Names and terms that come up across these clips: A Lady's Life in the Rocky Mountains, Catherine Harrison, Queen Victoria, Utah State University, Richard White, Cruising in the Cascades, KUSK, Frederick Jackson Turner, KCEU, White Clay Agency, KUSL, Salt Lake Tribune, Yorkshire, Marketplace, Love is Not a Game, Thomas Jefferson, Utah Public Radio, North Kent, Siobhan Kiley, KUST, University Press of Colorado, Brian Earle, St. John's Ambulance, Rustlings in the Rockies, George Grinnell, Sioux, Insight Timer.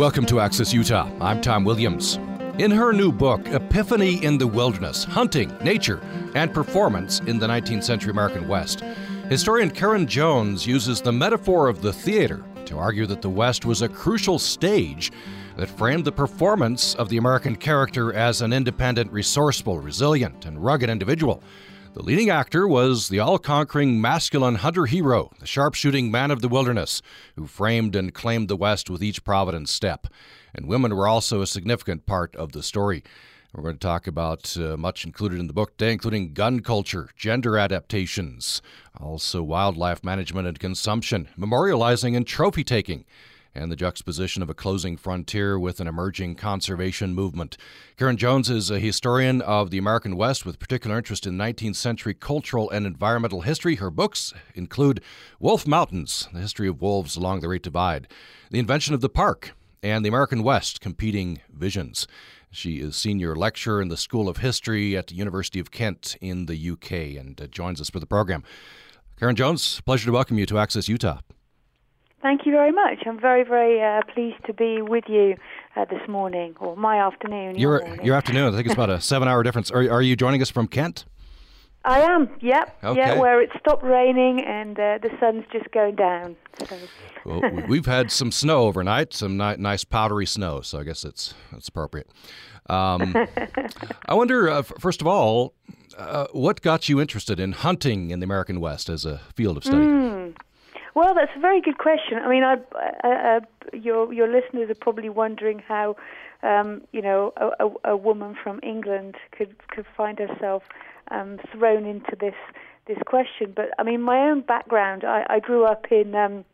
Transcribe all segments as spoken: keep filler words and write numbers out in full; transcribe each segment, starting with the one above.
Welcome to Access Utah. I'm Tom Williams. In her new book, Epiphany in the Wilderness: Hunting, Nature, and Performance in the nineteenth Century American West, historian Karen Jones uses the metaphor of the theater to argue that the West was a crucial stage that framed the performance of the American character as an independent, resourceful, resilient, and rugged individual. The leading actor was the all-conquering masculine hunter-hero, the sharpshooting man of the wilderness, who framed and claimed the West with each provident step. And women were also a significant part of the story. We're going to talk about uh, much included in the book today, including gun culture, gender adaptations, also wildlife management and consumption, memorializing and trophy-taking, and the juxtaposition of a closing frontier with an emerging conservation movement. Karen Jones is a historian of the American West with particular interest in nineteenth century cultural and environmental history. Her books include Wolf Mountains, The History of Wolves Along the Great Divide, The Invention of the Park, and The American West, Competing Visions. She is senior lecturer in the School of History at the University of Kent in the U K and joins us for the program. Karen Jones, pleasure to welcome you to Access Utah. Thank you very much. I'm very, very uh, pleased to be with you uh, this morning, or my afternoon. Your, your, morning. your afternoon. I think it's about a seven-hour difference. Are, are you joining us from Kent? I am, yep. Okay. Yeah, where it stopped raining and uh, the sun's just going down. So. Well, we've had some snow overnight, some ni- nice powdery snow, so I guess it's, it's appropriate. Um, I wonder, uh, f- first of all, uh, what got you interested in hunting in the American West as a field of study? Mm. Well, that's a very good question. I mean, I, uh, uh, your your listeners are probably wondering how, um, you know, a, a, a woman from England could, could find herself um, thrown into this this question. But I mean, my own background. I, I grew up in um,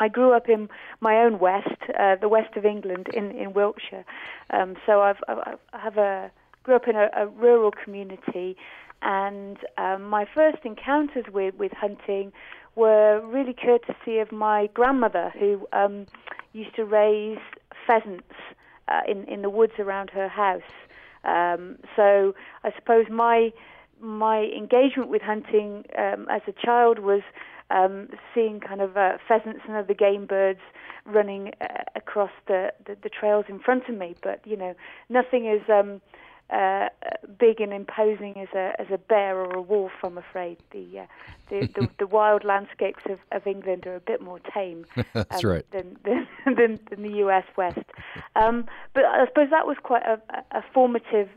I grew up in my own west, uh, the west of England, in in Wiltshire. Um, so I've I have a grew up in a, a rural community, and um, my first encounters with with hunting were really courtesy of my grandmother, who um, used to raise pheasants uh, in in the woods around her house. Um, so I suppose my my engagement with hunting um, as a child was um, seeing kind of uh, pheasants and other game birds running uh, across the, the the trails in front of me. But you know, nothing is um, Uh, big and imposing as a as a bear or a wolf, I'm afraid. The uh, the, the, the wild landscapes of, of England are a bit more tame That's um, right. than, than, than than the U S West. Um, but I suppose that was quite a, a formative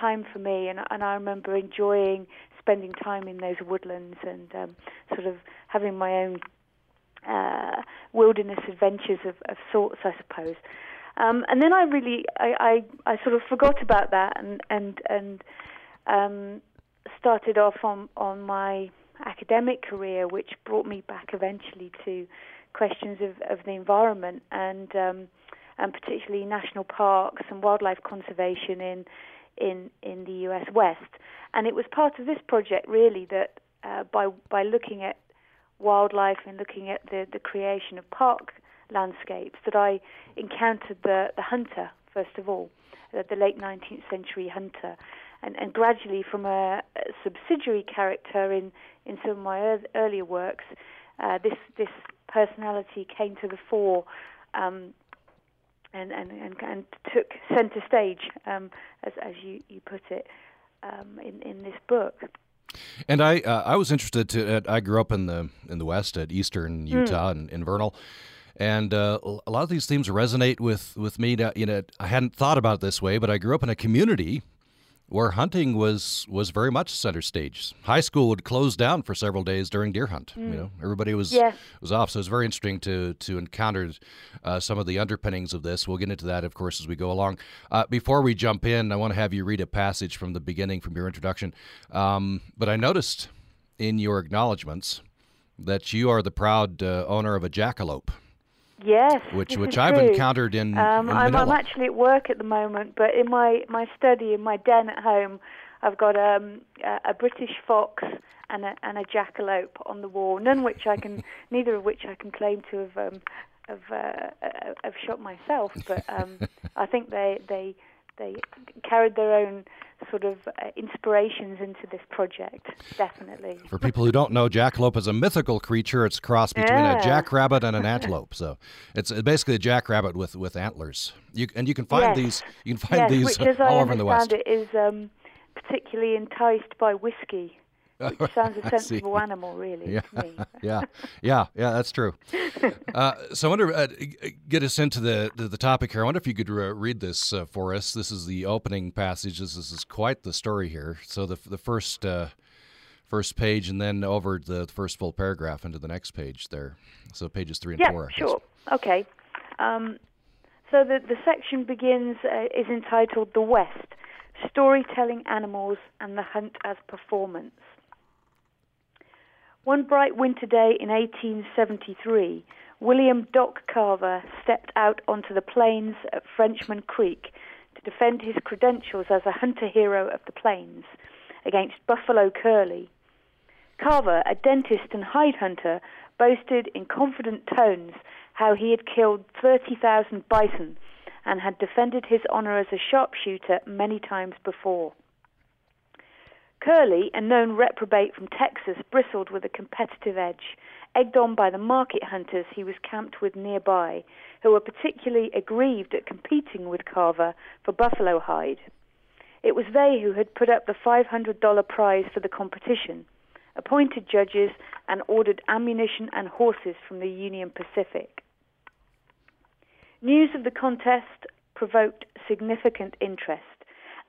time for me, and, and I remember enjoying spending time in those woodlands and um, sort of having my own uh, wilderness adventures of, of sorts, I suppose. Um, and then I really, I, I, I sort of forgot about that and and, and um, started off on, on my academic career, which brought me back eventually to questions of, of the environment and um, and particularly national parks and wildlife conservation in in in the U S West. And it was part of this project really that uh, by by looking at wildlife and looking at the, the creation of parks. Landscapes that I encountered the, the hunter first of all, the, the late nineteenth century hunter, and, and gradually from a, a subsidiary character in, in some of my er- earlier works, uh, this this personality came to the fore, um, and, and and and took center stage, um, as as you, you put it, um, in in this book. And I uh, I was interested to uh, I grew up in the in the West at Eastern Utah and mm. in, in Vernal. And uh, a lot of these themes resonate with, with me. Now, you know, I hadn't thought about it this way, but I grew up in a community where hunting was, was very much center stage. High school would close down for several days during deer hunt. Mm. You know, everybody was yeah. was off, so it was very interesting to to encounter uh, some of the underpinnings of this. We'll get into that, of course, as we go along. Uh, before we jump in, I want to have you read a passage from the beginning, from your introduction. Um, but I noticed in your acknowledgments that you are the proud uh, owner of a jackalope. Yes, which which I've true. encountered in, um, in I'm, I'm actually at work at the moment, but in my, my study, in my den at home, I've got um, a, a British fox and a, and a jackalope on the wall. None which I can, neither of which I can claim to have um, have, uh, have shot myself, but um, I think they they. they carried their own sort of uh, inspirations into this project, definitely. For people who don't know, jackalope is a mythical creature. It's a cross between yeah. a jackrabbit and an antelope. So it's basically a jackrabbit with, with antlers. You, and you can find yes. these, you can find yes, these which, as all I over in the West. It is um, particularly enticed by whiskey. Which sounds a sensible animal, really, yeah, to me. yeah, yeah, yeah, that's true. Uh, so I wonder, uh, get us into the, the the topic here. I wonder if you could re- read this uh, for us. This is the opening passage. This, this is quite the story here. So the the first uh, first page, and then over the first full paragraph into the next page there. So pages three and yeah, four. Yeah, sure. Okay. Um, so the, the section begins, uh, is entitled The West, Storytelling Animals and the Hunt as Performance. One bright winter day in eighteen seventy-three, William Doc Carver stepped out onto the plains at Frenchman Creek to defend his credentials as a hunter hero of the plains against Buffalo Curly. Carver, a dentist and hide hunter, boasted in confident tones how he had killed thirty thousand bison and had defended his honor as a sharpshooter many times before. Curly, a known reprobate from Texas, bristled with a competitive edge, egged on by the market hunters he was camped with nearby, who were particularly aggrieved at competing with Carver for buffalo hide. It was they who had put up the five hundred dollars prize for the competition, appointed judges, and ordered ammunition and horses from the Union Pacific. News of the contest provoked significant interest.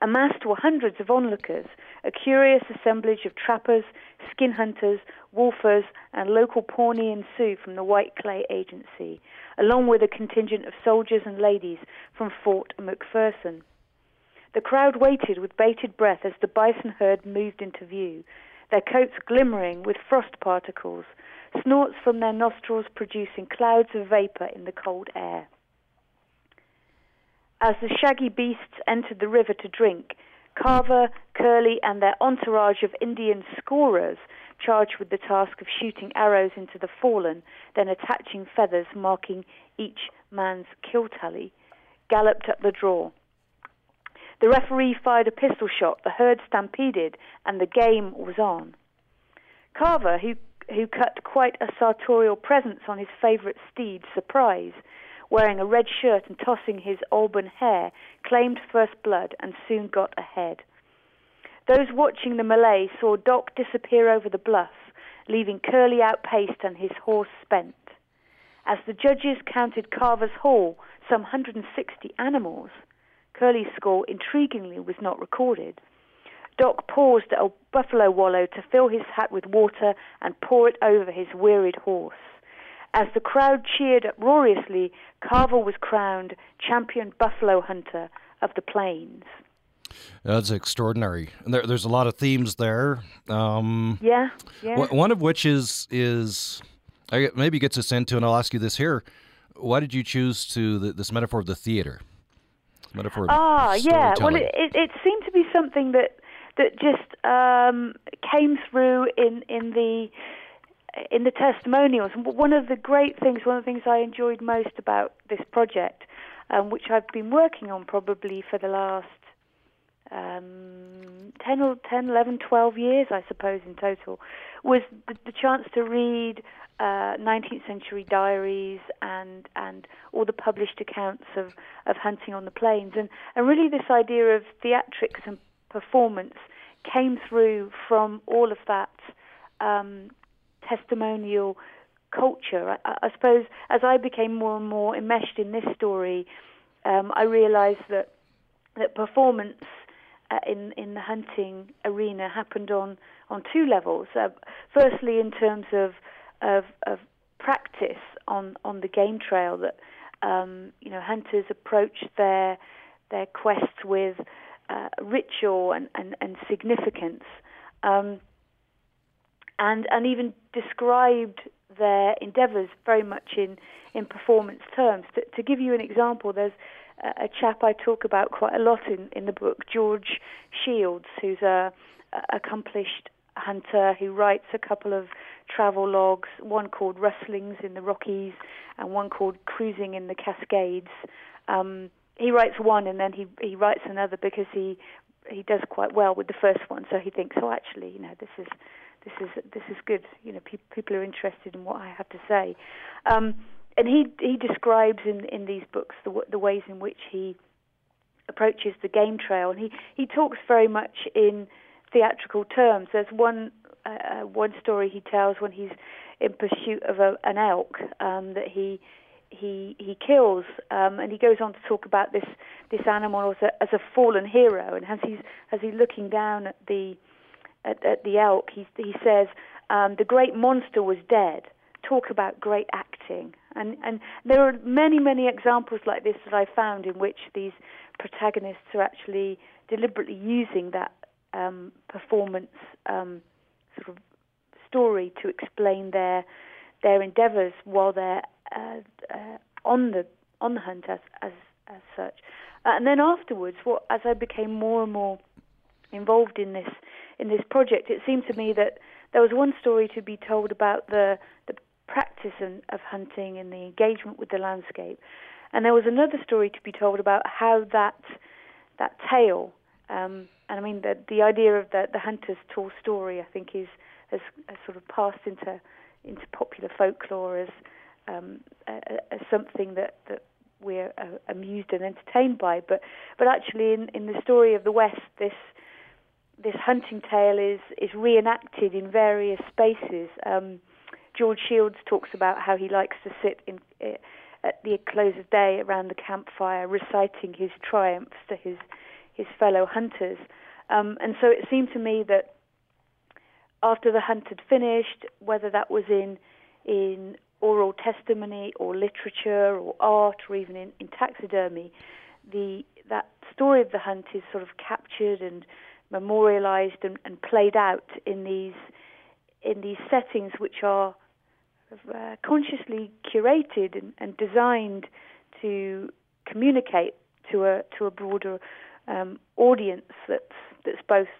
Amassed were hundreds of onlookers, a curious assemblage of trappers, skin hunters, wolfers, and local Pawnee and Sioux from the White Clay Agency, along with a contingent of soldiers and ladies from Fort McPherson. The crowd waited with bated breath as the bison herd moved into view, their coats glimmering with frost particles, snorts from their nostrils producing clouds of vapor in the cold air. As the shaggy beasts entered the river to drink, Carver, Curly, and their entourage of Indian scorers charged with the task of shooting arrows into the fallen, then attaching feathers marking each man's kill tally, galloped up the draw. The referee fired a pistol shot, the herd stampeded, and the game was on. Carver, who, who cut quite a sartorial presence on his favourite steed, Surprise, wearing a red shirt and tossing his auburn hair, claimed first blood and soon got ahead. Those watching the melee saw Doc disappear over the bluff, leaving Curly outpaced and his horse spent. As the judges counted Carver's haul, some one hundred sixty animals, Curly's score intriguingly was not recorded. Doc paused at a buffalo wallow to fill his hat with water and pour it over his wearied horse. As the crowd cheered uproariously, Carver was crowned champion buffalo hunter of the plains. That's extraordinary. There, there's a lot of themes there. Um, yeah, yeah. W- one of which is, is I maybe gets us into, and I'll ask you this here, why did you choose to the, this metaphor of the theater? Metaphor ah, of storytelling. Yeah. Well, it, it, it seemed to be something that, that just um, came through in, in the... in the testimonials. One of the great things, one of the things I enjoyed most about this project, um, which I've been working on probably for the last um, ten, eleven, twelve years, I suppose, in total, was the, the chance to read uh, nineteenth century diaries and and all the published accounts of, of hunting on the plains. And, and really this idea of theatrics and performance came through from all of that um testimonial culture. I, I suppose as I became more and more enmeshed in this story, um, I realised that that performance uh, in in the hunting arena happened on, on two levels. Uh, firstly, in terms of of, of practice on, on the game trail, that um, you know hunters approach their their quests with uh, ritual and, and, and significance. Um, And, and even described their endeavours very much in, in performance terms. To, to give you an example, there's a, a chap I talk about quite a lot in, in the book, George Shields, who's a, a accomplished hunter who writes a couple of travel logs, one called Rustlings in the Rockies and one called Cruising in the Cascades. Um, he writes one and then he he writes another because he he does quite well with the first one, so he thinks, oh, actually, you know, this is this is this is good. You know, pe- people are interested in what I have to say, um, and he he describes in, in these books the the ways in which he approaches the game trail, and he, he talks very much in theatrical terms. There's one uh, one story he tells when he's in pursuit of a, an elk um, that he. He he kills, um, and he goes on to talk about this this animal as a, as a fallen hero. And as he's as he's looking down at the at, at the elk, he he says, um, "The great monster was dead." Talk about great acting, and and there are many many examples like this that I found in which these protagonists are actually deliberately using that um, performance um, sort of story to explain their their endeavours while they're Uh, uh, on the on the hunt as as, as such, uh, and then afterwards, what as I became more and more involved in this in this project, it seemed to me that there was one story to be told about the the practice and, of hunting and the engagement with the landscape, and there was another story to be told about how that that tale, um, and I mean the the idea of the the hunter's tall story, I think, is has, has sort of passed into into popular folklore as Um, as, as something that, that we're uh, amused and entertained by, but but actually in, in the story of the West, this this hunting tale is is reenacted in various spaces. Um, George Shields talks about how he likes to sit in uh, at the close of day around the campfire, reciting his triumphs to his his fellow hunters, um, and so it seemed to me that after the hunt had finished, whether that was in in oral testimony or literature or art or even in, in taxidermy, the that story of the hunt is sort of captured and memorialized and, and played out in these in these settings which are uh, consciously curated and, and designed to communicate to a to a broader um, audience that's that's both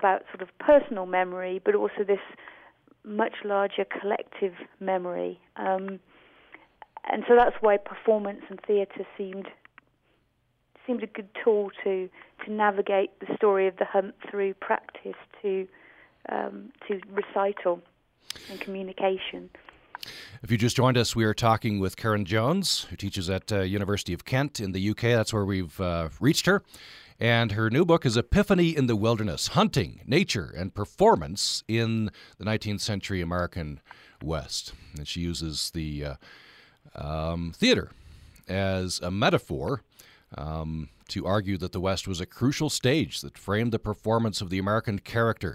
about sort of personal memory but also this much larger collective memory, um, and so that's why performance and theatre seemed seemed a good tool to to navigate the story of the hunt through practice to um, to recital and communication. If you just joined us, we are talking with Karen Jones, who teaches at uh, University of Kent in the U K. That's where we've uh, reached her. And her new book is Epiphany in the Wilderness: Hunting, Nature, and Performance in the nineteenth Century American West. And she uses the uh, um, theater as a metaphor um, to argue that the West was a crucial stage that framed the performance of the American character.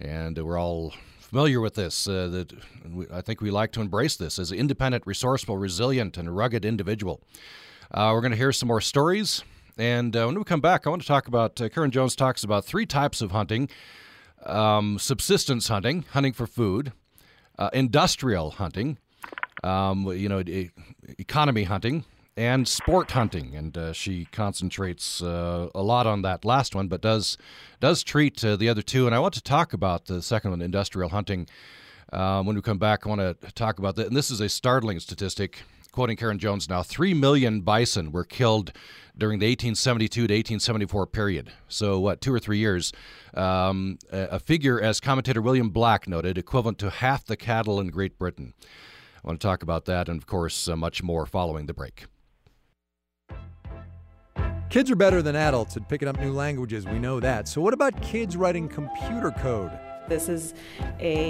And we're all familiar with this. Uh, that we, I think we like to embrace this as an independent, resourceful, resilient, and rugged individual. Uh, we're going to hear some more stories. And uh, when we come back, I want to talk about, uh, Karen Jones talks about three types of hunting, um, subsistence hunting, hunting for food, uh, industrial hunting, um, you know, e- economy hunting, and sport hunting. And uh, she concentrates uh, a lot on that last one, but does, does treat uh, the other two. And I want to talk about the second one, industrial hunting. Um, when we come back, I want to talk about that. And this is a startling statistic. Quoting Karen Jones now, three million bison were killed during the eighteen seventy-two to eighteen seventy-four period. So what, two or three years. Um, a figure, as commentator William Black noted, equivalent to half the cattle in Great Britain. I want to talk about that and, of course, uh, much more following the break. Kids are better than adults at picking up new languages. We know that. So what about kids writing computer code? This is a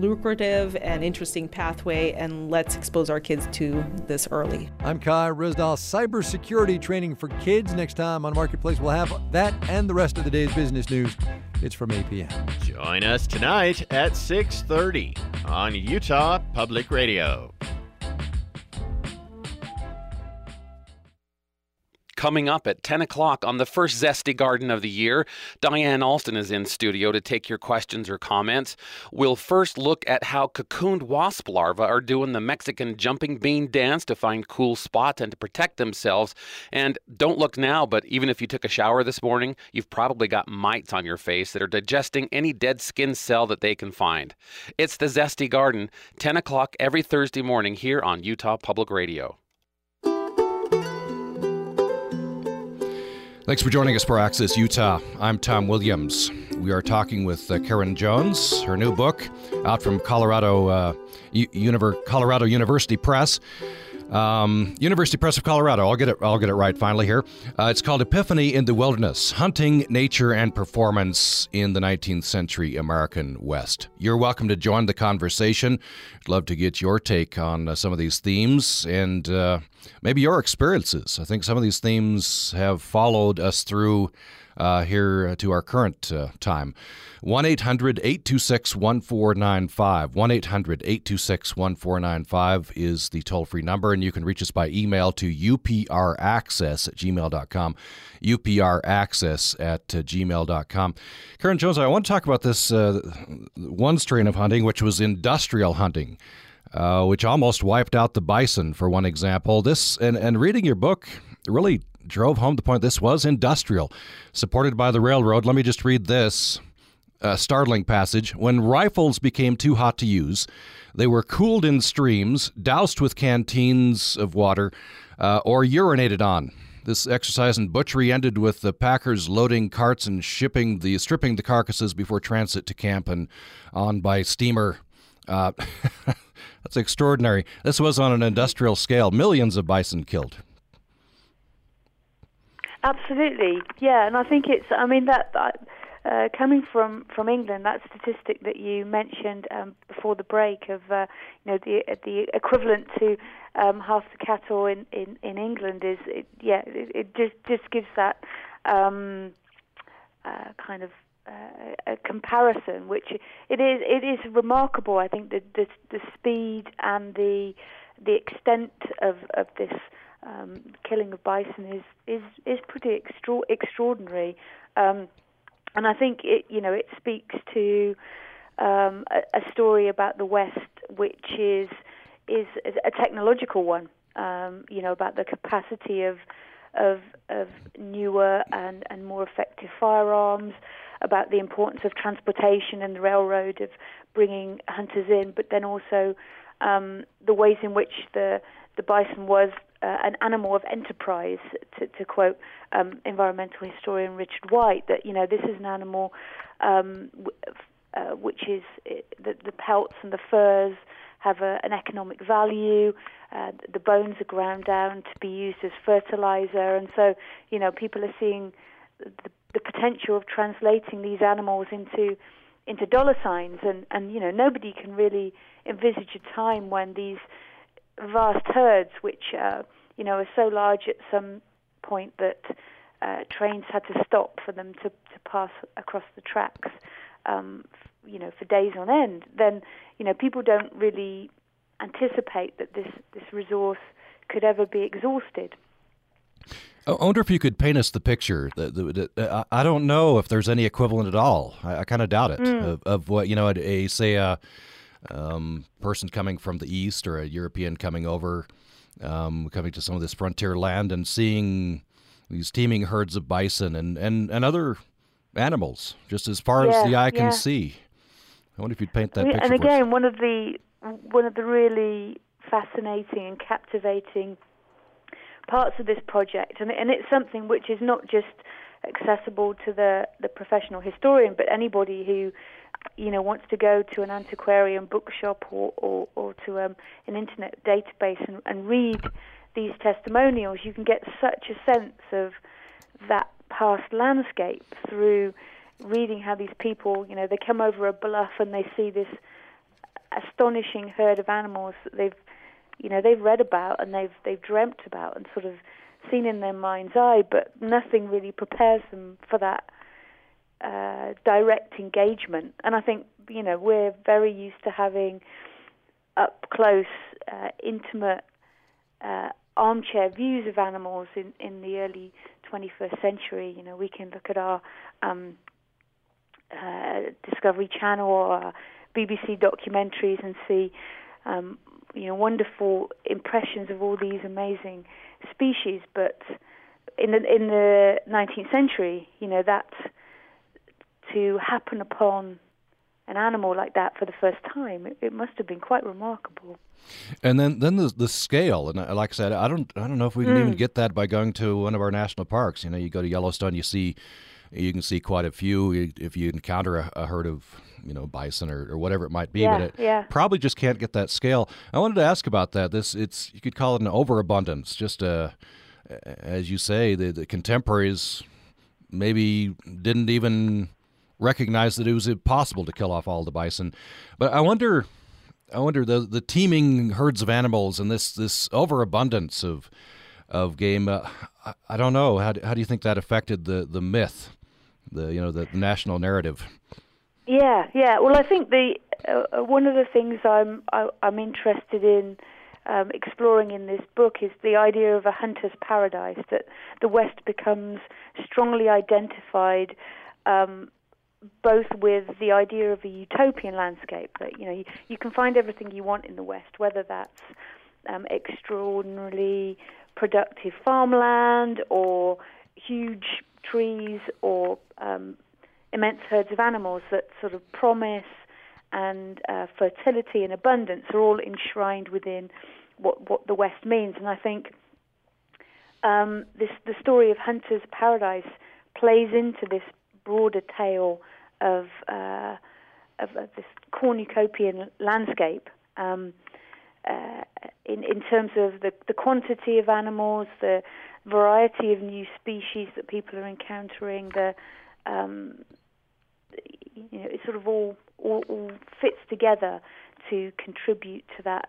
lucrative and interesting pathway, and let's expose our kids to this early. I'm Kai Ryssdal, cybersecurity training for kids. Next time on Marketplace, we'll have that and the rest of the day's business news. It's from eight p.m. Join us tonight at six thirty on Utah Public Radio. Coming up at ten o'clock on the first Zesty Garden of the year, Diane Alston is in studio to take your questions or comments. We'll first look at how cocooned wasp larvae are doing the Mexican jumping bean dance to find cool spots and to protect themselves. And don't look now, but even if you took a shower this morning, you've probably got mites on your face that are digesting any dead skin cell that they can find. It's the Zesty Garden, ten o'clock every Thursday morning here on Utah Public Radio. Thanks for joining us for Access Utah. I'm Tom Williams. We are talking with uh, Karen Jones, her new book, out from Colorado, uh, U- Univer- Colorado University Press. Um, University Press of Colorado. I'll get it. I'll get it right finally here. Uh, it's called Epiphany in the Wilderness: Hunting, Nature, and Performance in the nineteenth Century American West. You're welcome to join the conversation. I'd love to get your take on uh, some of these themes and uh, maybe your experiences. I think some of these themes have followed us through uh, here to our current uh, time. one eight hundred eight two six one four nine five. one eight hundred eight two six one four nine five is the toll-free number, and you can reach us by email to u p r access at gmail dot com, u p r access at gmail dot com. Karen Jones, I want to talk about this uh, one strain of hunting, which was industrial hunting, uh, which almost wiped out the bison, for one example. This and, and reading your book really drove home the point this was industrial, supported by the railroad. Let me just read this. A startling passage. When rifles became too hot to use, they were cooled in streams, doused with canteens of water, uh, or urinated on. This exercise in butchery ended with the packers loading carts and shipping the stripping the carcasses before transit to camp and on by steamer. Uh, that's extraordinary. This was on an industrial scale. Millions of bison killed. Absolutely, yeah, and I think it's. I mean that. that Uh, coming from, from England, that statistic that you mentioned um, before the break of uh, you know the the equivalent to um, half the cattle in, in, in England is it, yeah it, it just just gives that um, uh, kind of uh, a comparison, which it is it is remarkable. I think the the, the speed and the the extent of of this um, killing of bison is is is pretty extra- extraordinary. Um, And I think it, you know, it speaks to um, a, a story about the West, which is is, is a technological one. Um, you know, about the capacity of of, of newer and, and more effective firearms, about the importance of transportation and the railroad of bringing hunters in, but then also um, the ways in which the the bison was Uh, an animal of enterprise, to, to quote um, environmental historian Richard White, that, you know, this is an animal um, w- uh, which is, it, the, the pelts and the furs have a, an economic value, uh, the bones are ground down to be used as fertilizer, and so, you know, people are seeing the, the potential of translating these animals into into dollar signs, and, and, you know, nobody can really envisage a time when these vast herds, which uh, you know, are so large at some point that uh, trains had to stop for them to, to pass across the tracks, um, f- you know, for days on end. Then, you know, people don't really anticipate that this this resource could ever be exhausted. I wonder if you could paint us the picture. The, the, the, I don't know if there's any equivalent at all. I, I kind of doubt it. Mm. Of, of what you know, a, a say a. Um, person coming from the East or a European coming over, um, coming to some of this frontier land and seeing these teeming herds of bison and, and, and other animals, just as far yeah, as the eye can yeah. see. I wonder if you'd paint that picture. And again, for us. one of the one of the really fascinating and captivating parts of this project, and and it's something which is not just accessible to the, the professional historian, but anybody who you know, wants to go to an antiquarian bookshop or, or, or to um, an internet database and, and read these testimonials. You can get such a sense of that past landscape through reading how these people, you know, they come over a bluff and they see this astonishing herd of animals that they've, you know, they've read about and they've they've dreamt about and sort of seen in their mind's eye, but nothing really prepares them for that Uh, direct engagement. And I think, you know, we're very used to having up-close, uh, intimate uh, armchair views of animals in, in the early twenty-first century. You know, we can look at our um, uh, Discovery Channel or our B B C documentaries and see, um, you know, wonderful impressions of all these amazing species. But in the, in the nineteenth century, you know, that's to happen upon an animal like that for the first time. It, it must have been quite remarkable. And then, then the the scale, and like I said, I don't I don't know if we can mm. even get that by going to one of our national parks. You know, you go to Yellowstone, you see, you can see quite a few. If you encounter a, a herd of, you know, bison or, or whatever it might be, yeah, but it yeah. probably just can't get that scale. I wanted to ask about that. This, it's, you could call it an overabundance. Just a, as you say, the, the contemporaries maybe didn't even recognize that it was impossible to kill off all the bison. But I wonder, I wonder the the teeming herds of animals and this this overabundance of of game. Uh, I, I don't know. How do, how do you think that affected the the myth, the you know the national narrative? Yeah, yeah. Well, I think the uh, one of the things I'm I, I'm interested in um, exploring in this book is the idea of a hunter's paradise, that the West becomes strongly identified um, both with the idea of a utopian landscape, that you know you, you can find everything you want in the West, whether that's um, extraordinarily productive farmland or huge trees or um, immense herds of animals, that sort of promise and uh, fertility and abundance are all enshrined within what, what the West means. And I think um, this the story of Hunter's Paradise plays into this broader tale of, uh, of, of this cornucopian landscape um, uh, in, in terms of the, the quantity of animals, the variety of new species that people are encountering, the um, you know, it sort of all, all, all fits together to contribute to that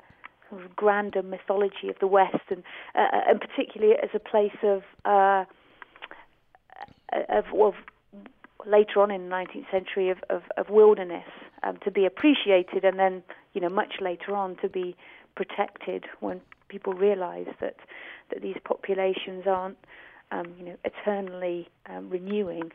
sort of grander mythology of the West, and uh, and particularly as a place of uh, of, of later on in the nineteenth century of, of, of wilderness um, to be appreciated, and then you know much later on to be protected when people realise that that these populations aren't um, you know eternally um, renewing.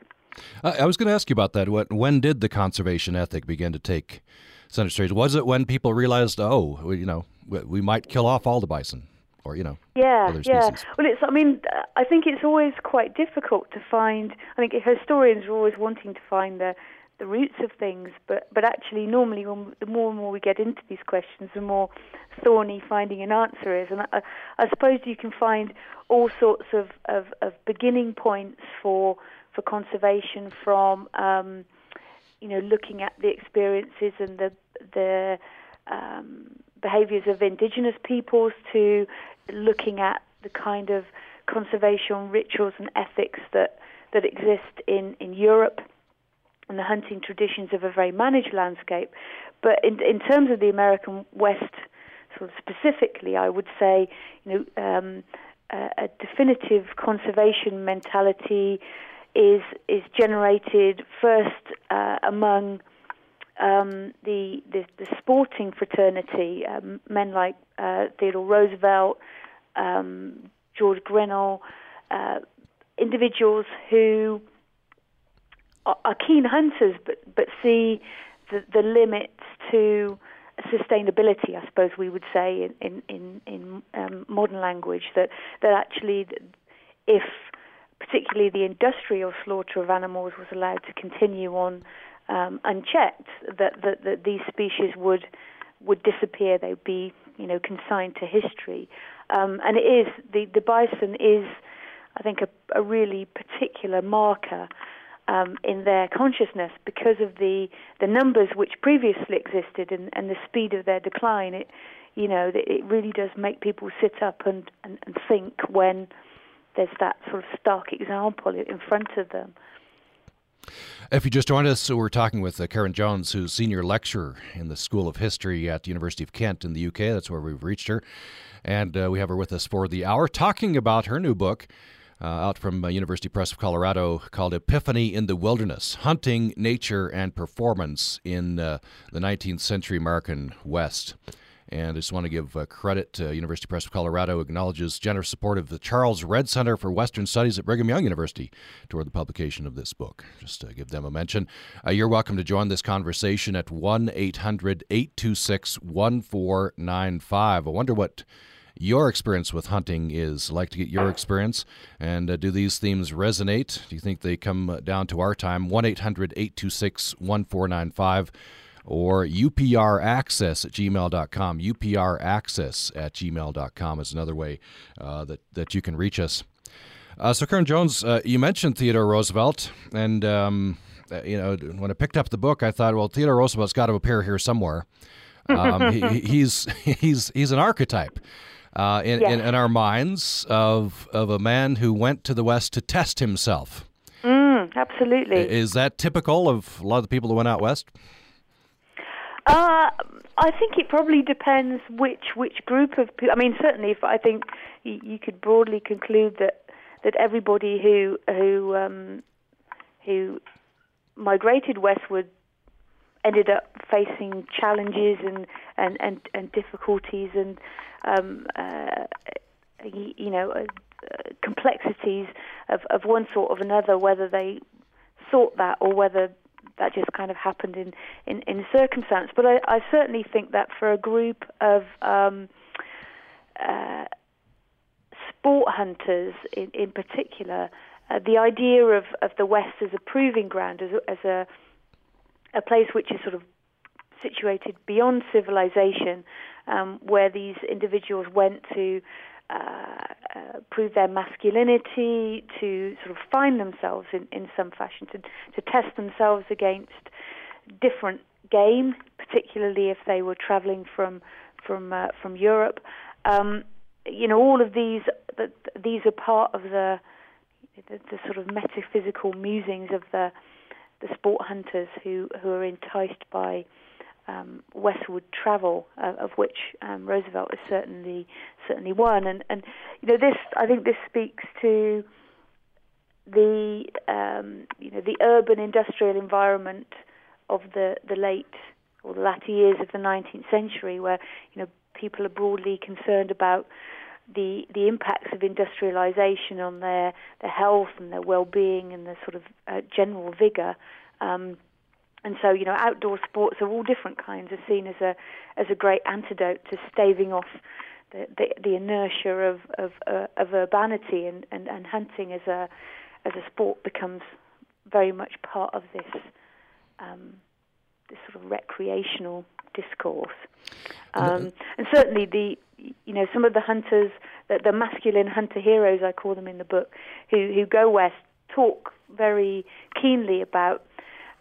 I was going to ask you about that. What, when did the conservation ethic begin to take center stage? Was it when people realized, oh, we, you know, we might kill off all the bison, or you know, yeah, other yeah. species? Well, it's. I mean, I think it's always quite difficult to find. I think historians are always wanting to find the the roots of things, but but actually, normally, when, the more and more we get into these questions, the more thorny finding an answer is. And I, I suppose you can find all sorts of of, of beginning points for. for conservation from, um, you know, looking at the experiences and the the um, behaviours of indigenous peoples, to looking at the kind of conservation rituals and ethics that, that exist in, in Europe and the hunting traditions of a very managed landscape. But in, in terms of the American West, sort of specifically, I would say, you know, um, a, a definitive conservation mentality is is generated first uh, among um, the, the the sporting fraternity, um, men like uh, Theodore Roosevelt, um, George Grinnell, uh, individuals who are, are keen hunters but, but see the, the limits to sustainability, I suppose we would say in in in um, modern language, that that actually if particularly the industrial slaughter of animals was allowed to continue on um, unchecked, that, that, that these species would would disappear. They would be, you know, consigned to history. Um, and it is, the, the bison is, I think, a, a really particular marker um, in their consciousness because of the, the numbers which previously existed and, and the speed of their decline. It, you know, it really does make people sit up and, and, and think when there's that sort of stark example in front of them. If you just joined us, we're talking with Karen Jones, who's senior lecturer in the School of History at the University of Kent in the U K. That's where we've reached her. And uh, we have her with us for the hour, talking about her new book uh, out from uh, University Press of Colorado called Epiphany in the Wilderness: Hunting, Nature, and Performance in uh, the nineteenth Century American West. And I just want to give uh, credit to University Press of Colorado, acknowledges generous support of the Charles Redd Center for Western Studies at Brigham Young University toward the publication of this book. Just to give them a mention. Uh, you're welcome to join this conversation at one eight hundred eight two six one four nine five. I wonder what your experience with hunting is. I'd like to get your experience. And uh, do these themes resonate? Do you think they come down to our time? one eight hundred eight two six one four nine five. or U P R access at gmail dot com. U P R access at gmail dot com is another way uh, that, that you can reach us. Uh, so, Karen Jones, uh, you mentioned Theodore Roosevelt, and um, you know, when I picked up the book, I thought, well, Theodore Roosevelt's got to appear here somewhere. Um, he, he's he's he's an archetype uh, in, yes. in in our minds of of a man who went to the West to test himself. Mm, absolutely. Is that typical of a lot of the people who went out west? Uh, I think it probably depends which which group of people. I mean, certainly, if I think you could broadly conclude that. That everybody who who um, who migrated westward ended up facing challenges and and, and, and difficulties and um, uh, you know uh, uh, complexities of, of one sort or another, whether they sought that or whether that just kind of happened in in, in circumstance. But I, I certainly think that for a group of um, uh, sport hunters in, in particular, uh, the idea of, of the West as a proving ground, as, as a a place which is sort of situated beyond civilization, um, where these individuals went to uh, uh, prove their masculinity, to sort of find themselves in, in some fashion, to, to test themselves against different game, particularly if they were traveling from, from, uh, from Europe. Um, You know, all of these these are part of the, the the sort of metaphysical musings of the the sport hunters who, who are enticed by um, westward travel, uh, of which um, Roosevelt is certainly certainly one. And and you know, this I think this speaks to the um, you know the urban industrial environment of the the late or the latter years of the nineteenth century, where you know. people are broadly concerned about the the impacts of industrialization on their, their health and their well-being and their sort of uh, general vigor, um, and so you know outdoor sports of all different kinds are seen as a as a great antidote to staving off the the, the inertia of of, uh, of urbanity, and, and, and hunting as a as a sport becomes very much part of this um, this sort of recreational discourse. Um, and certainly the, you know, some of the hunters, the, the masculine hunter heroes, I call them in the book, who, who go west, talk very keenly about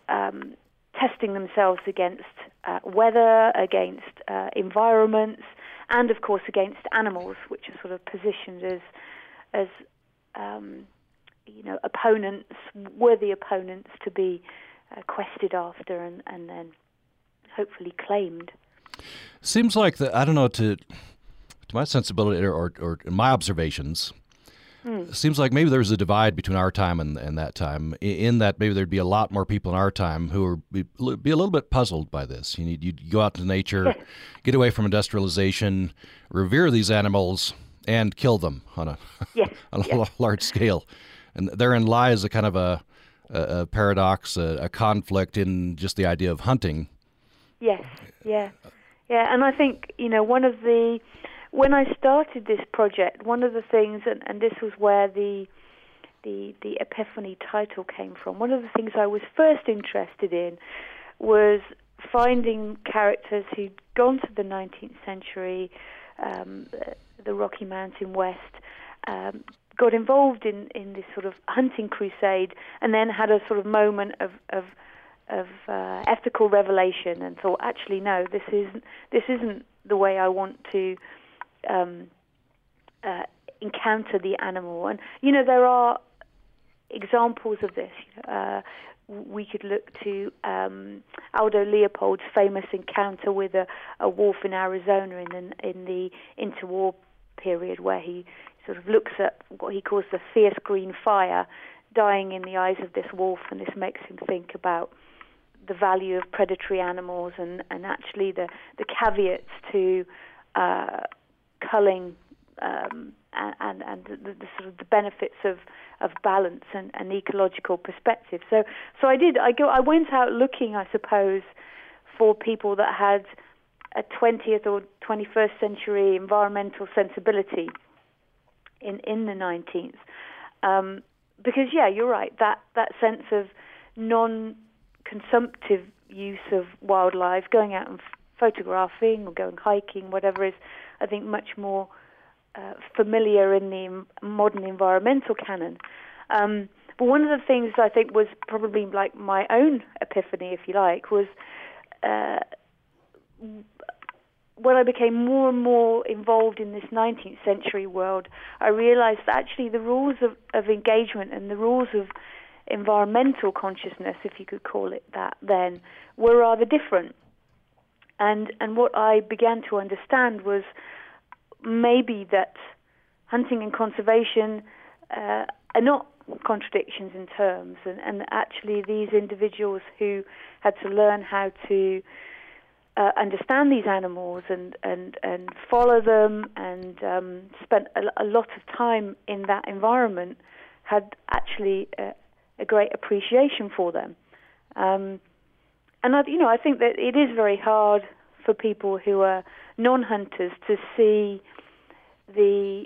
um, testing themselves against uh, weather, against uh, environments, and of course against animals, which are sort of positioned as, as um, you know, opponents, worthy opponents to be uh, quested after and, and then hopefully claimed. Seems like the I don't know to to my sensibility or or, or my observations. Mm. Seems like maybe there's a divide between our time and, and that time. In that maybe there'd be a lot more people in our time who would be, be a little bit puzzled by this. You need you'd go out to nature, get away from industrialization, revere these animals, and kill them on a yes. on a yes. large scale. And therein lies a kind of a a, a paradox, a, a conflict in just the idea of hunting. Yes. Yeah. Yeah, and I think, you know, one of the, when I started this project, one of the things, and, and this was where the, the the Epiphany title came from, one of the things I was first interested in was finding characters who'd gone to the nineteenth century, um, the Rocky Mountain West, um, got involved in, in this sort of hunting crusade, and then had a sort of moment of, of of uh, ethical revelation and thought, actually, no, this isn't, this isn't the way I want to um, uh, encounter the animal. And, you know, there are examples of this. Uh, we could look to um, Aldo Leopold's famous encounter with a, a wolf in Arizona in the, in the interwar period, where he sort of looks at what he calls the fierce green fire dying in the eyes of this wolf, and this makes him think about the value of predatory animals and, and actually the, the caveats to uh, culling um, and, and the, the sort of the benefits of, of balance and an ecological perspective. So so I did, I go, I went out looking, I suppose, for people that had a twentieth or twenty-first century environmental sensibility in, in the nineteenth. Um, because, yeah, you're right, that, that sense of non-consumptive use of wildlife, going out and f- photographing or going hiking, whatever, is, I think, much more uh, familiar in the modern environmental canon. Um, but one of the things I think was probably like my own epiphany, if you like, was uh, when I became more and more involved in this nineteenth century world, I realized that actually the rules of, of engagement and the rules of environmental consciousness, if you could call it that then, were rather different. And and what I began to understand was maybe that hunting and conservation uh, are not contradictions in terms, and, and actually these individuals who had to learn how to uh, understand these animals and, and, and follow them and um, spent a, a lot of time in that environment had actually uh, a great appreciation for them. Um, and, I, you know, I think that it is very hard for people who are non-hunters to see the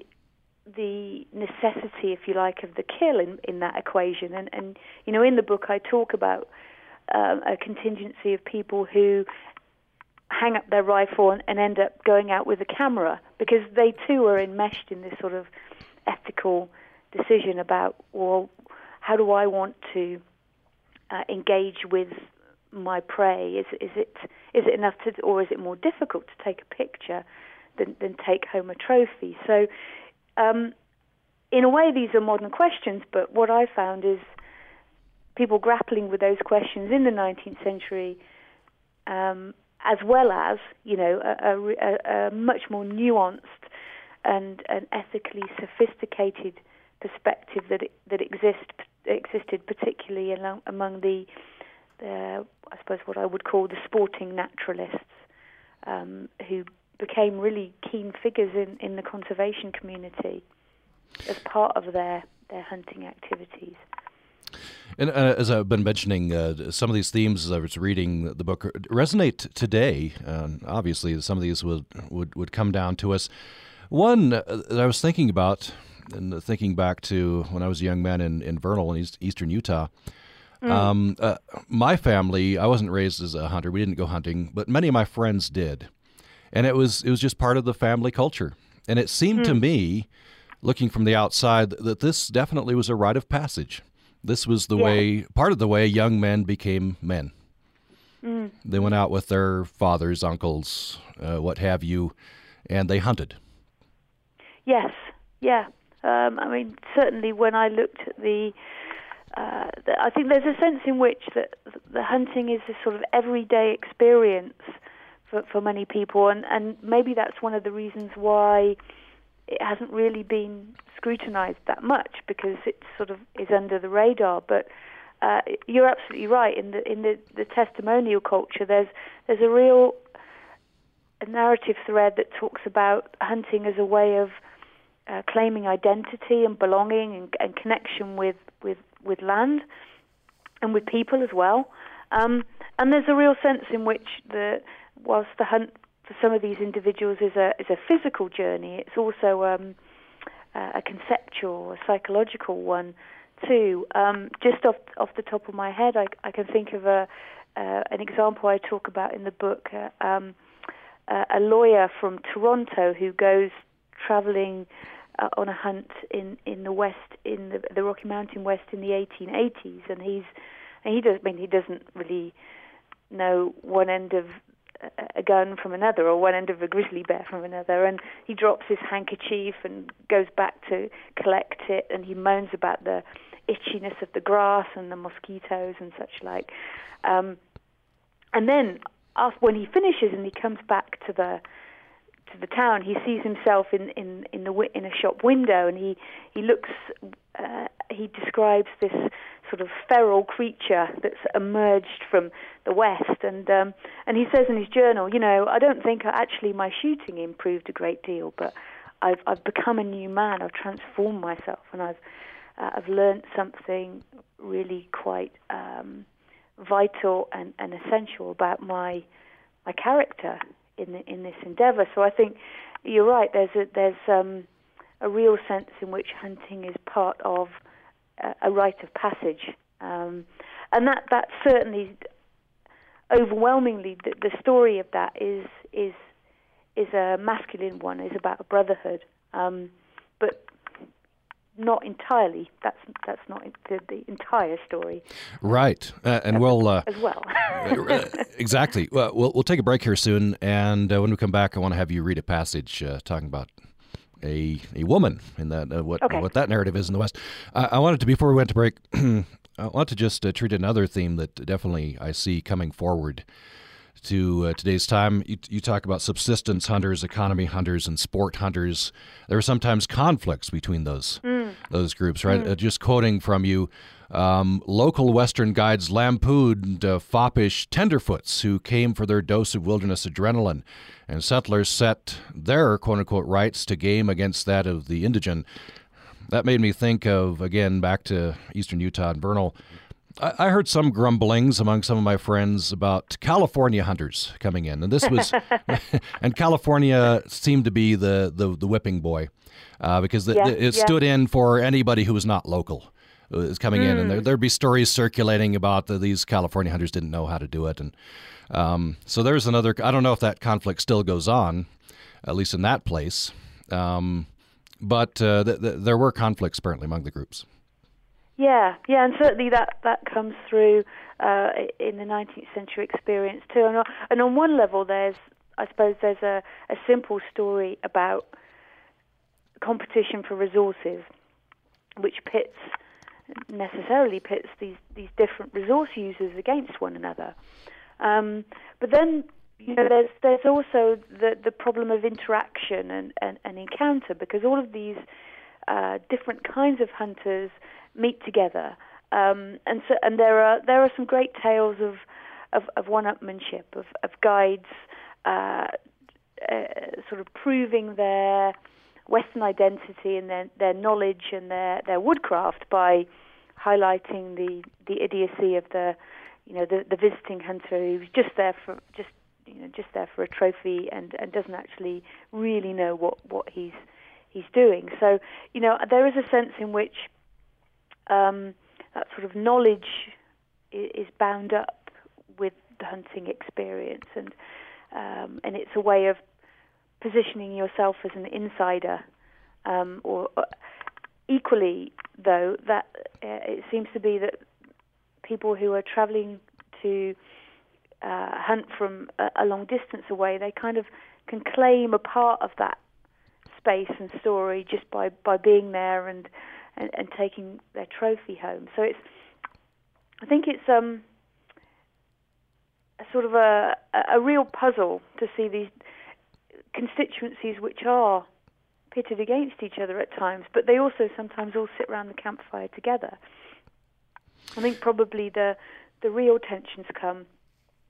the necessity, if you like, of the kill in, in that equation. And, and, you know, in the book I talk about um, a contingency of people who hang up their rifle and, and end up going out with a camera because they too are enmeshed in this sort of ethical decision about, well, how do I want to uh, engage with my prey? Is is it is it enough to, or is it more difficult to take a picture than, than take home a trophy? So, um, in a way, these are modern questions. But what I found is people grappling with those questions in the nineteenth century, um, as well as you know a, a, a much more nuanced and an ethically sophisticated perspective that that exists. Existed particularly among the, uh, I suppose, what I would call the sporting naturalists, um, who became really keen figures in, in the conservation community as part of their, their hunting activities. And uh, as I've been mentioning, uh, some of these themes as I was reading the book resonate today. Uh, obviously, some of these would, would, would come down to us. One that I was thinking about, and thinking back to when I was a young man in, in Vernal in East, eastern Utah, mm. um, uh, my family, I wasn't raised as a hunter. We didn't go hunting, but many of my friends did. And it was it was just part of the family culture. And it seemed mm. to me, looking from the outside, that this definitely was a rite of passage. This was the yeah. way, part of the way young men became men. Mm. They went out with their fathers, uncles, uh, what have you, and they hunted. Yes, yeah. Um, I mean, certainly when I looked at the, uh, the, I think there's a sense in which that the hunting is this sort of everyday experience for, for many people, and, and maybe that's one of the reasons why it hasn't really been scrutinized that much, because it sort of is under the radar. But uh, you're absolutely right. In the in the, the testimonial culture, there's there's a real a narrative thread that talks about hunting as a way of Uh, claiming identity and belonging and, and connection with, with, with land and with people as well. Um, and there's a real sense in which the whilst the hunt for some of these individuals is a is a physical journey, it's also um, uh, a conceptual, a psychological one too. Um, just off off the top of my head, I, I can think of a uh, an example I talk about in the book. Uh, um, uh, a lawyer from Toronto who goes traveling Uh, on a hunt in, in the West, in the, the Rocky Mountain West in the eighteen eighties, and he's and he does I mean he doesn't really know one end of a, a gun from another, or one end of a grizzly bear from another, and he drops his handkerchief and goes back to collect it, and he moans about the itchiness of the grass and the mosquitoes and such like, um, and then after, when he finishes and he comes back to the to the town, he sees himself in in in the in a shop window, and he he looks. Uh, he describes this sort of feral creature that's emerged from the West, and um, and he says in his journal, you know, I don't think I, actually my shooting improved a great deal, but I've I've become a new man. I've transformed myself, and I've uh, I've learned something really quite um, vital and, and essential about my my character in the, in this endeavour. So I think you're right, there's a, there's um, a real sense in which hunting is part of a, a rite of passage. Um, and that, that certainly overwhelmingly, the, the story of that is is is a masculine one, is about a brotherhood, um, but not entirely. That's that's not the, the entire story. Right, uh, and as, we'll uh, as well. Exactly. Well, well, we'll take a break here soon, and uh, when we come back, I want to have you read a passage uh, talking about a a woman in that uh, what okay. what that narrative is in the West. Uh, I wanted to, before we went to break, I want to just uh, treat another theme that definitely I see coming forward to uh, today's time. You, you talk about subsistence hunters, economy hunters, and sport hunters. There are sometimes conflicts between those mm. those groups, right? Mm. Uh, just quoting from you, um, local Western guides lampooned uh, foppish tenderfoots who came for their dose of wilderness adrenaline, and settlers set their quote-unquote rights to game against that of the indigent. That made me think of, again, back to eastern Utah and Vernal, I heard some grumblings among some of my friends about California hunters coming in, and this was, and California seemed to be the the, the whipping boy, uh, because the, yeah, the, it yeah. stood in for anybody who was not local, was coming mm. in, and there, there'd be stories circulating about the, these California hunters didn't know how to do it, and um, so there's another. I don't know if that conflict still goes on, at least in that place, um, but uh, th th there were conflicts apparently among the groups. Yeah, yeah, and certainly that, that comes through uh, in the nineteenth century experience too. And on, and on one level, there's, I suppose, there's a, a simple story about competition for resources, which pits, necessarily pits these, these different resource users against one another. Um, but then, you know, there's there's also the the problem of interaction and, and, and encounter, because all of these uh, different kinds of hunters meet together, um, and so and there are there are some great tales of of, of one-upmanship, of, of guides uh, uh, sort of proving their Western identity and their their knowledge and their their woodcraft by highlighting the the idiocy of the you know the, the visiting hunter who's just there for just you know just there for a trophy and and doesn't actually really know what what he's he's doing. So you know there is a sense in which Um, that sort of knowledge is bound up with the hunting experience, and um, and it's a way of positioning yourself as an insider. Um, or, or equally, though, that uh, it seems to be that people who are travelling to uh, hunt from a, a long distance away, they kind of can claim a part of that space and story just by by being there and. And, and taking their trophy home. So it's, I think it's um, a sort of a, a real puzzle to see these constituencies which are pitted against each other at times, but they also sometimes all sit around the campfire together. I think probably the, the real tensions come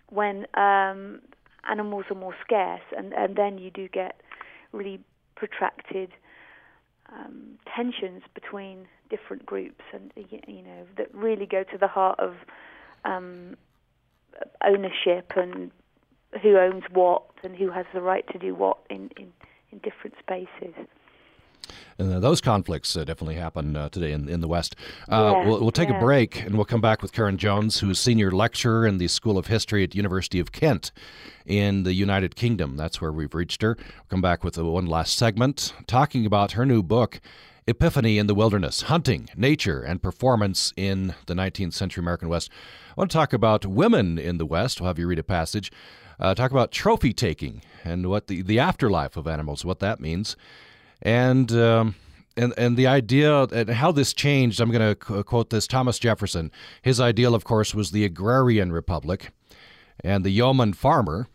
when um, animals are more scarce, and, and then you do get really protracted Um, tensions between different groups, and you know that really go to the heart of um, ownership and who owns what and who has the right to do what in in, in different spaces. And uh, those conflicts uh, definitely happen uh, today in, in the West. Uh, yeah, we'll, we'll take yeah. a break, and we'll come back with Karen Jones, who is senior lecturer in the School of History at University of Kent in the United Kingdom. That's where we've reached her. We'll come back with one last segment, talking about her new book, Epiphany in the Wilderness: Hunting, Nature, and Performance in the nineteenth century American West. I want to talk about women in the West. We'll have you read a passage. Uh, talk about trophy taking and what the, the afterlife of animals, what that means. And um, and and the idea and how this changed. I'm going to quote this Thomas Jefferson. His ideal, of course, was the agrarian republic, and the yeoman farmer.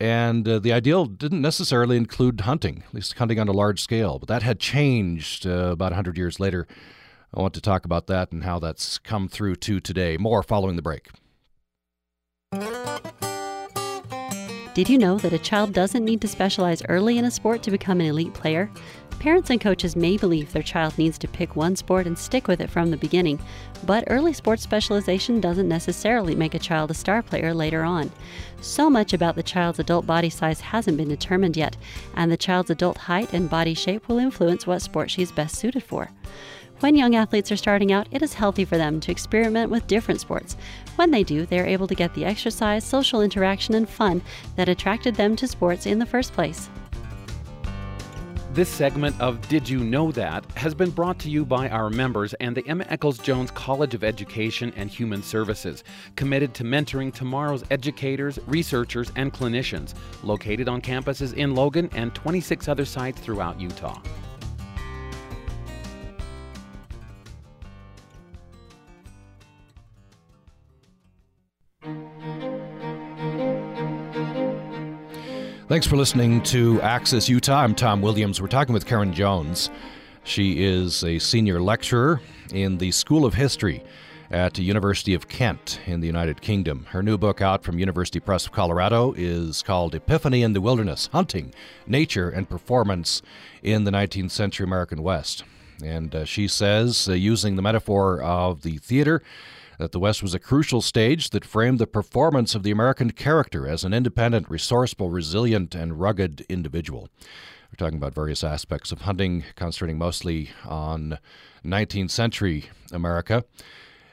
And uh, the ideal didn't necessarily include hunting, at least hunting on a large scale. But that had changed uh, about a hundred years later. I want to talk about that and how that's come through to today. More following the break. Did you know that a child doesn't need to specialize early in a sport to become an elite player? Parents and coaches may believe their child needs to pick one sport and stick with it from the beginning, but early sports specialization doesn't necessarily make a child a star player later on. So much about the child's adult body size hasn't been determined yet, and the child's adult height and body shape will influence what sport she's best suited for. When young athletes are starting out, it is healthy for them to experiment with different sports. When they do, they are able to get the exercise, social interaction, and fun that attracted them to sports in the first place. This segment of Did You Know That has been brought to you by our members and the Emma Eccles Jones College of Education and Human Services, committed to mentoring tomorrow's educators, researchers, and clinicians, located on campuses in Logan and twenty-six other sites throughout Utah. Thanks for listening to Access Utah. I'm Tom Williams. We're talking with Karen Jones. She is a senior lecturer in the School of History at the University of Kent in the United Kingdom. Her new book out from University Press of Colorado is called Epiphany in the Wilderness: Hunting, Nature, and Performance in the nineteenth Century American West. And uh, she says, uh, using the metaphor of the theater, that the West was a crucial stage that framed the performance of the American character as an independent, resourceful, resilient, and rugged individual. We're talking about various aspects of hunting, concentrating mostly on nineteenth century America.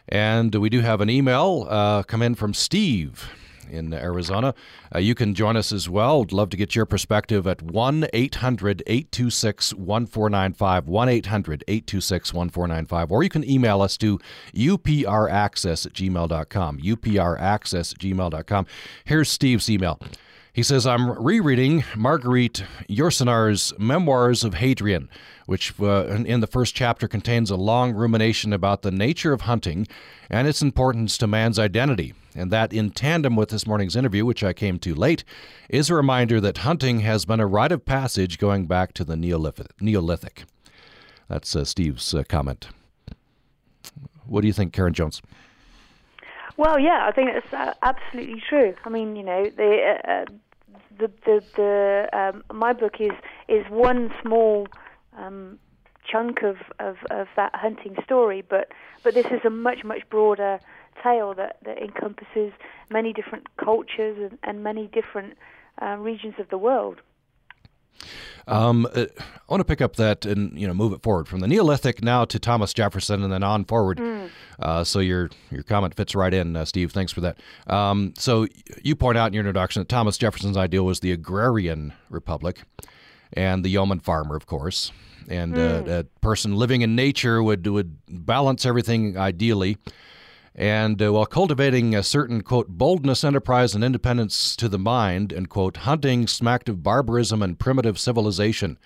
And we do have an email uh, come in from Steve in Arizona. Uh, you can join us as well. I'd love to get your perspective at one eight hundred eight two six one four nine five, one eight hundred eight two six one four nine five, or you can email us to upraccess at gmail dot com, upraccess at gmail dot com. Here's Steve's email. He says, I'm rereading Marguerite Yourcenar's Memoirs of Hadrian, which uh, in the first chapter contains a long rumination about the nature of hunting and its importance to man's identity. And that, in tandem with this morning's interview, which I came to late, is a reminder that hunting has been a rite of passage going back to the Neolithic. That's uh, Steve's uh, comment. What do you think, Karen Jones? Well, yeah, I think that's absolutely true. I mean, you know, the uh, the the, the um, my book is is one small um, chunk of, of, of that hunting story, but but this is a much much broader tale that, that encompasses many different cultures and, and many different uh, regions of the world. Um, I want to pick up that and, you know, move it forward from the Neolithic now to Thomas Jefferson and then on forward. Mm. Uh, so your your comment fits right in, uh, Steve. Thanks for that. Um, so you point out in your introduction that Thomas Jefferson's ideal was the agrarian republic and the yeoman farmer, of course. And mm. uh, a person living in nature would, would balance everything ideally. And uh, while cultivating a certain, quote, boldness, enterprise, and independence to the mind, and, quote, hunting smacked of barbarism and primitive civilization,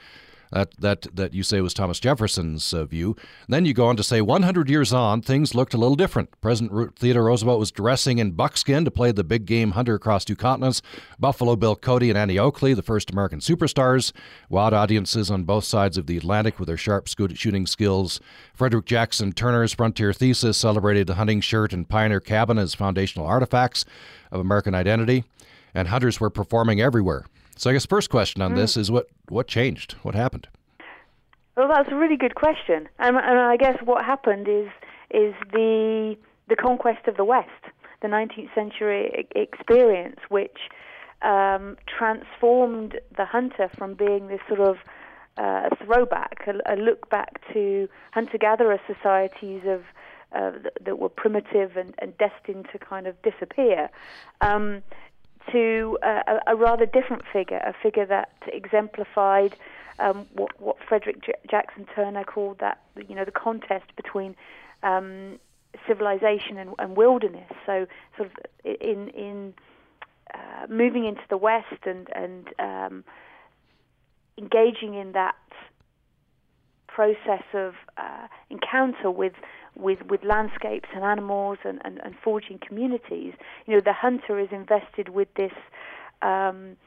that that, that you say was Thomas Jefferson's uh, view. And then you go on to say one hundred years on, things looked a little different. President Theodore Roosevelt was dressing in buckskin to play the big game hunter across two continents. Buffalo Bill Cody and Annie Oakley, the first American superstars, wowed audiences on both sides of the Atlantic with their sharp shooting skills. Frederick Jackson Turner's Frontier Thesis celebrated the hunting shirt and pioneer cabin as foundational artifacts of American identity. And hunters were performing everywhere. So I guess first question on mm. this is what, what changed? What happened? Well, that's a really good question. And, and I guess what happened is is the the conquest of the West, the nineteenth century experience, which um, transformed the hunter from being this sort of uh, throwback, a, a look back to hunter-gatherer societies of uh, that were primitive and, and destined to kind of disappear, Um to uh, a, a rather different figure, a figure that exemplified um, what, what Frederick J- Jackson Turner called that, you know, the contest between um, civilization and, and wilderness. So, sort of in in uh, moving into the West and and um, engaging in that process of uh, encounter with. With, with landscapes and animals and, and, and forging communities, you know, the hunter is invested with this um,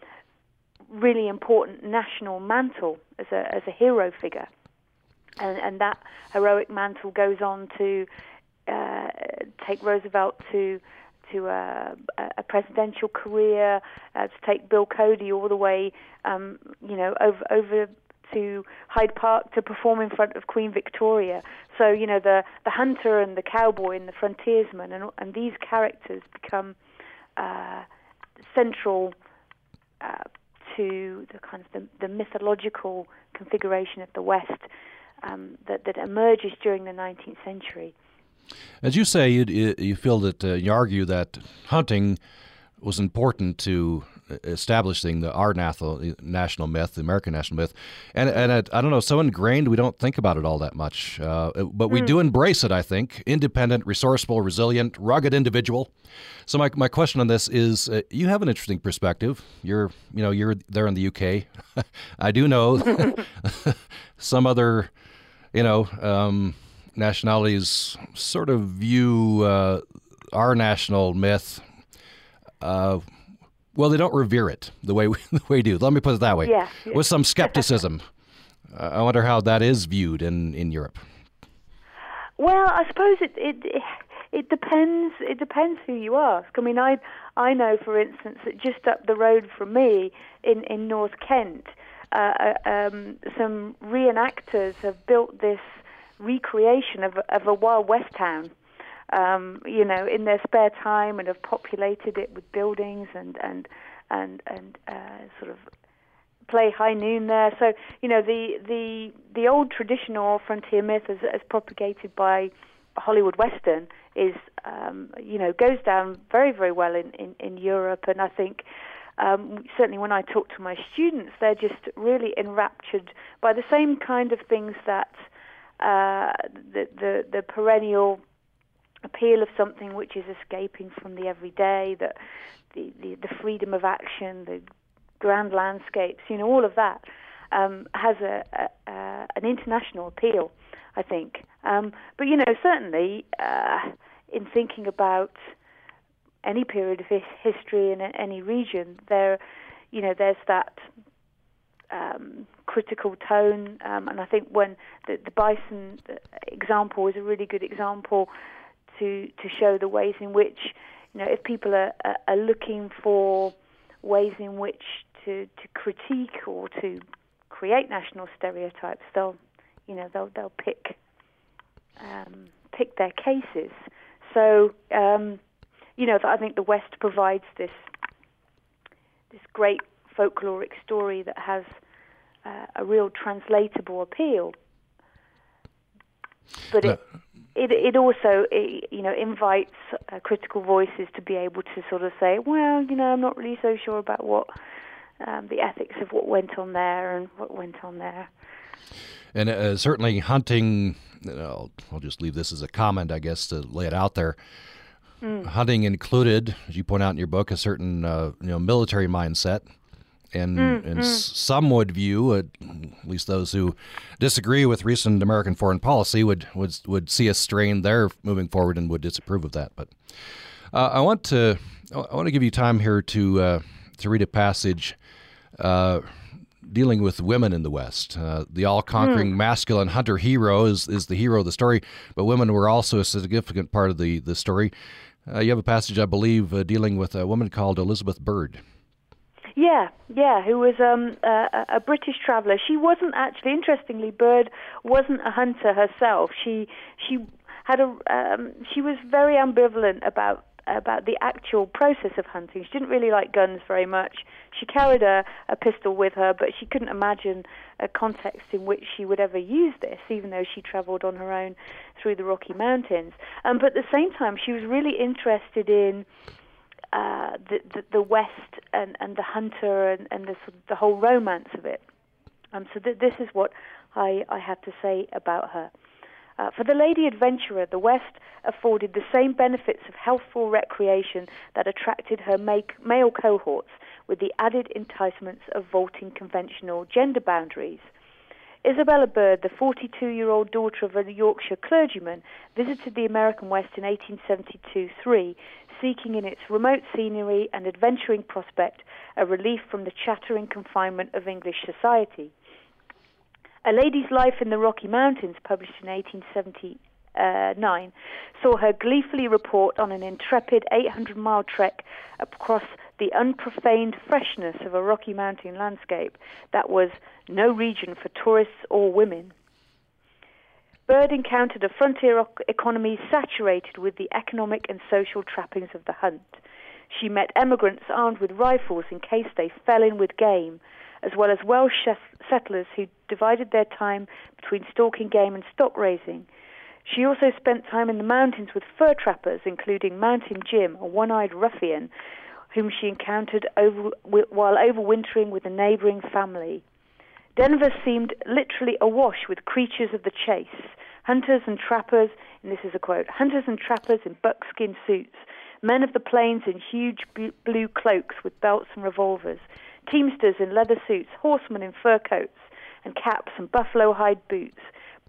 really important national mantle as a as a hero figure, and, and that heroic mantle goes on to uh, take Roosevelt to to a, a presidential career, uh, to take Bill Cody all the way, um, you know, over over. to Hyde Park to perform in front of Queen Victoria. So, you know, the, the hunter and the cowboy and the frontiersman and, and these characters become uh, central uh, to the kind of the, the mythological configuration of the West um, that, that emerges during the nineteenth century. As you say, you, you feel that uh, you argue that hunting was important to establishing the our national national myth, the American national myth, and and it, I don't know, so ingrained we don't think about it all that much, uh, but we mm. do embrace it. I think independent, resourceful, resilient, rugged individual. So my my question on this is, uh, you have an interesting perspective. You're you know you're there in the U K. I do know some other you know um, nationalities sort of view uh, our national myth. Uh, well, they don't revere it the way we, the way we do. Let me put it that way. Yeah, yeah. With some skepticism. uh, I wonder how that is viewed in, in Europe. Well, I suppose it, it it depends. It depends who you ask. I mean, I I know, for instance, that just up the road from me in in North Kent, uh, um, some reenactors have built this recreation of of a Wild West town. Um, you know, in their spare time, and have populated it with buildings and and and and uh, sort of play high noon there. So you know, the the the old traditional frontier myth, as, as propagated by Hollywood Western, is um, you know goes down very very well in in, in Europe, and I think. Um, certainly when I talk to my students, they're just really enraptured by the same kind of things that uh, the, the the perennial appeal of something which is escaping from the everyday, that the, the the freedom of action, the grand landscapes, you know, all of that um, has a, a, a an international appeal, I think. Um, but you know, certainly uh, in thinking about any period of his history in any region, there, you know, there's that um, critical tone, um, and I think when the, the bison example was a really good example. To, to show the ways in which, you know, if people are, are, are looking for ways in which to, to critique or to create national stereotypes, they'll, you know, they'll they'll pick um, pick their cases. So, um, you know, I think the West provides this this great folkloric story that has uh, a real translatable appeal, but it. Uh. It it also, it, you know, invites uh, critical voices to be able to sort of say, well, you know, I'm not really so sure about what um, the ethics of what went on there and what went on there. And uh, certainly hunting, you know, I'll just leave this as a comment, I guess, to lay it out there. Mm. Hunting included, as you point out in your book, a certain, uh, you know, military mindset. And, mm, and mm. some would view, at least those who disagree with recent American foreign policy, would would, would see a strain there moving forward and would disapprove of that. But uh, I want to I want to give you time here to uh, to read a passage uh, dealing with women in the West. Uh, the all-conquering mm. masculine hunter hero is is the hero of the story, but women were also a significant part of the the story. Uh, you have a passage, I believe, uh, dealing with a woman called Elizabeth Bird. Yeah, yeah, who was um, a, a British traveller. She wasn't actually, interestingly, Bird wasn't a hunter herself. She she had a um, she was very ambivalent about about the actual process of hunting. She didn't really like guns very much. She carried a, a pistol with her, but she couldn't imagine a context in which she would ever use this, even though she travelled on her own through the Rocky Mountains. Um, but at the same time, she was really interested in. Uh, the, the the West and, and the hunter and, and the sort of the whole romance of it. Um, so th- this is what I, I have to say about her. Uh, for the lady adventurer, the West afforded the same benefits of healthful recreation that attracted her make, male cohorts, with the added enticements of vaulting conventional gender boundaries. Isabella Bird, the forty-two-year-old daughter of a Yorkshire clergyman, visited the American West in eighteen seventy-two to three, seeking in its remote scenery and adventuring prospect a relief from the chattering confinement of English society. A Lady's Life in the Rocky Mountains, published in eighteen seventy-nine, saw her gleefully report on an intrepid eight hundred mile trek across the unprofaned freshness of a Rocky Mountain landscape that was no region for tourists or women. Bird encountered a frontier economy saturated with the economic and social trappings of the hunt. She met emigrants armed with rifles in case they fell in with game, as well as Welsh settlers who divided their time between stalking game and stock raising. She also spent time in the mountains with fur trappers, including Mountain Jim, a one-eyed ruffian, whom she encountered over, while overwintering with a neighboring family. Denver seemed literally awash with creatures of the chase, hunters and trappers, and this is a quote, hunters and trappers in buckskin suits, men of the plains in huge blue cloaks with belts and revolvers, teamsters in leather suits, horsemen in fur coats and caps and buffalo hide boots,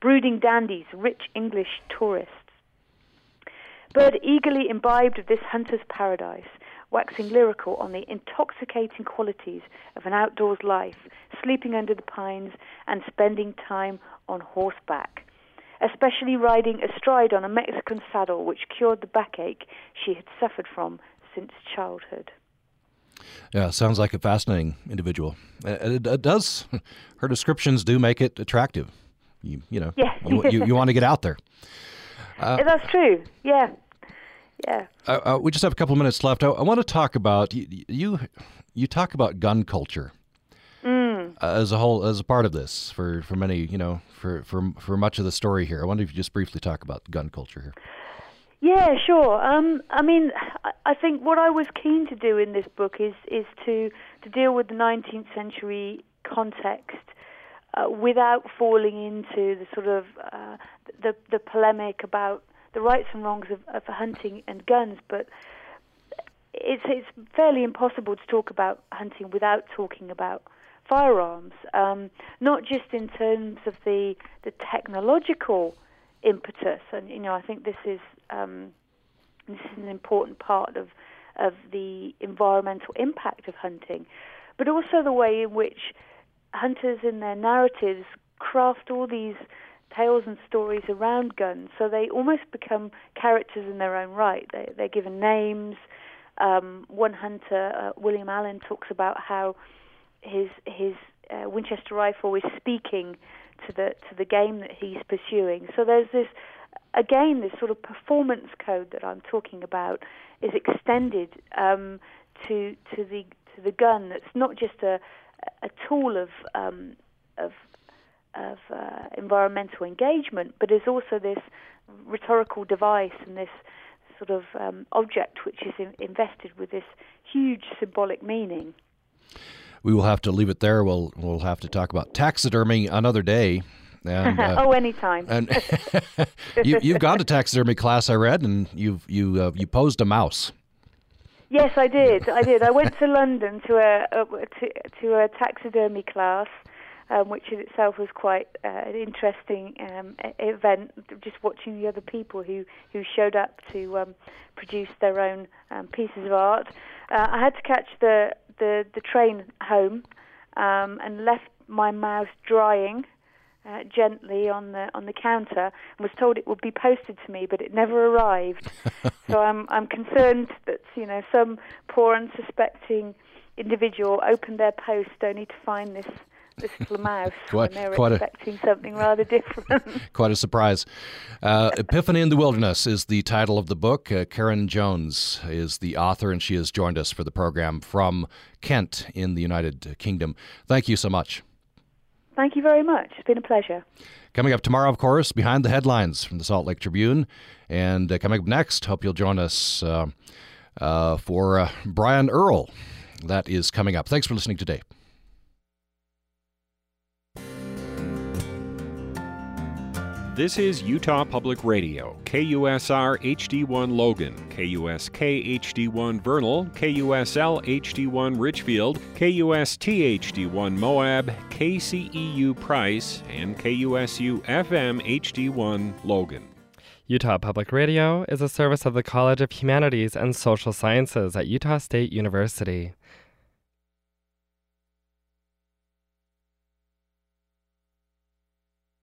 brooding dandies, rich English tourists. Bird eagerly imbibed of this hunter's paradise, waxing lyrical on the intoxicating qualities of an outdoors life, sleeping under the pines and spending time on horseback, especially riding astride on a Mexican saddle, which cured the backache she had suffered from since childhood. Yeah, sounds like a fascinating individual. It, it, it does. Her descriptions do make it attractive. You, you know, yeah. you, you, you want to get out there. Uh, That's true, yeah. Yeah. Uh, uh, we just have a couple of minutes left. I, I want to talk about, you, you You talk about gun culture mm. uh, as a whole, as a part of this for, for many, you know, for, for, for much of the story here. I wonder if you just briefly talk about gun culture here. Yeah, sure. Um, I mean, I think what I was keen to do in this book is, is to, to deal with the nineteenth century context uh, without falling into the sort of uh, the, the polemic about the rights and wrongs of, of hunting and guns, but it's it's fairly impossible to talk about hunting without talking about firearms, um, not just in terms of the the technological impetus. And, you know, I think this is um, this is an important part of of the environmental impact of hunting, but also the way in which hunters in their narratives craft all these tales and stories around guns, so they almost become characters in their own right. They, they're given names. Um, one hunter, uh, William Allen, talks about how his his uh, Winchester rifle is speaking to the to the game that he's pursuing. So there's this, again, this sort of performance code that I'm talking about is extended um, to to the to the gun. That's not just a a tool of um, of of uh, environmental engagement, but there's also this rhetorical device and this sort of um, object which is in- invested with this huge symbolic meaning. We will have to leave it there. We'll we'll have to talk about taxidermy another day. And, uh, oh, anytime. And you, you've gone to taxidermy class, I read, and you've you uh, you posed a mouse. Yes, I did. I did. I went to London to a, a to, to a taxidermy class. Um, which in itself was quite uh, an interesting um, event, just watching the other people who, who showed up to um, produce their own um, pieces of art. Uh, I had to catch the, the, the train home um, and left my mouse drying uh, gently on the on the counter, and was told it would be posted to me, but it never arrived. So I'm I'm concerned that, you know, some poor unsuspecting individual opened their post only to find this This little mouse, quite, when they were expecting a, something rather different. Quite a surprise. Uh, Epiphany in the Wilderness is the title of the book. Uh, Karen Jones is the author, and she has joined us for the program from Kent in the United Kingdom. Thank you so much. Thank you very much. It's been a pleasure. Coming up tomorrow, of course, Behind the Headlines from the Salt Lake Tribune. And uh, coming up next, hope you'll join us uh, uh, for uh, Brian Earle. That is coming up. Thanks for listening today. This is Utah Public Radio, K U S R H D one Logan, K U S K H D one Vernal, K U S L H D one Richfield, K U S T H D one Moab, K C E U Price, and K U S U F M H D one Logan. Utah Public Radio is a service of the College of Humanities and Social Sciences at Utah State University.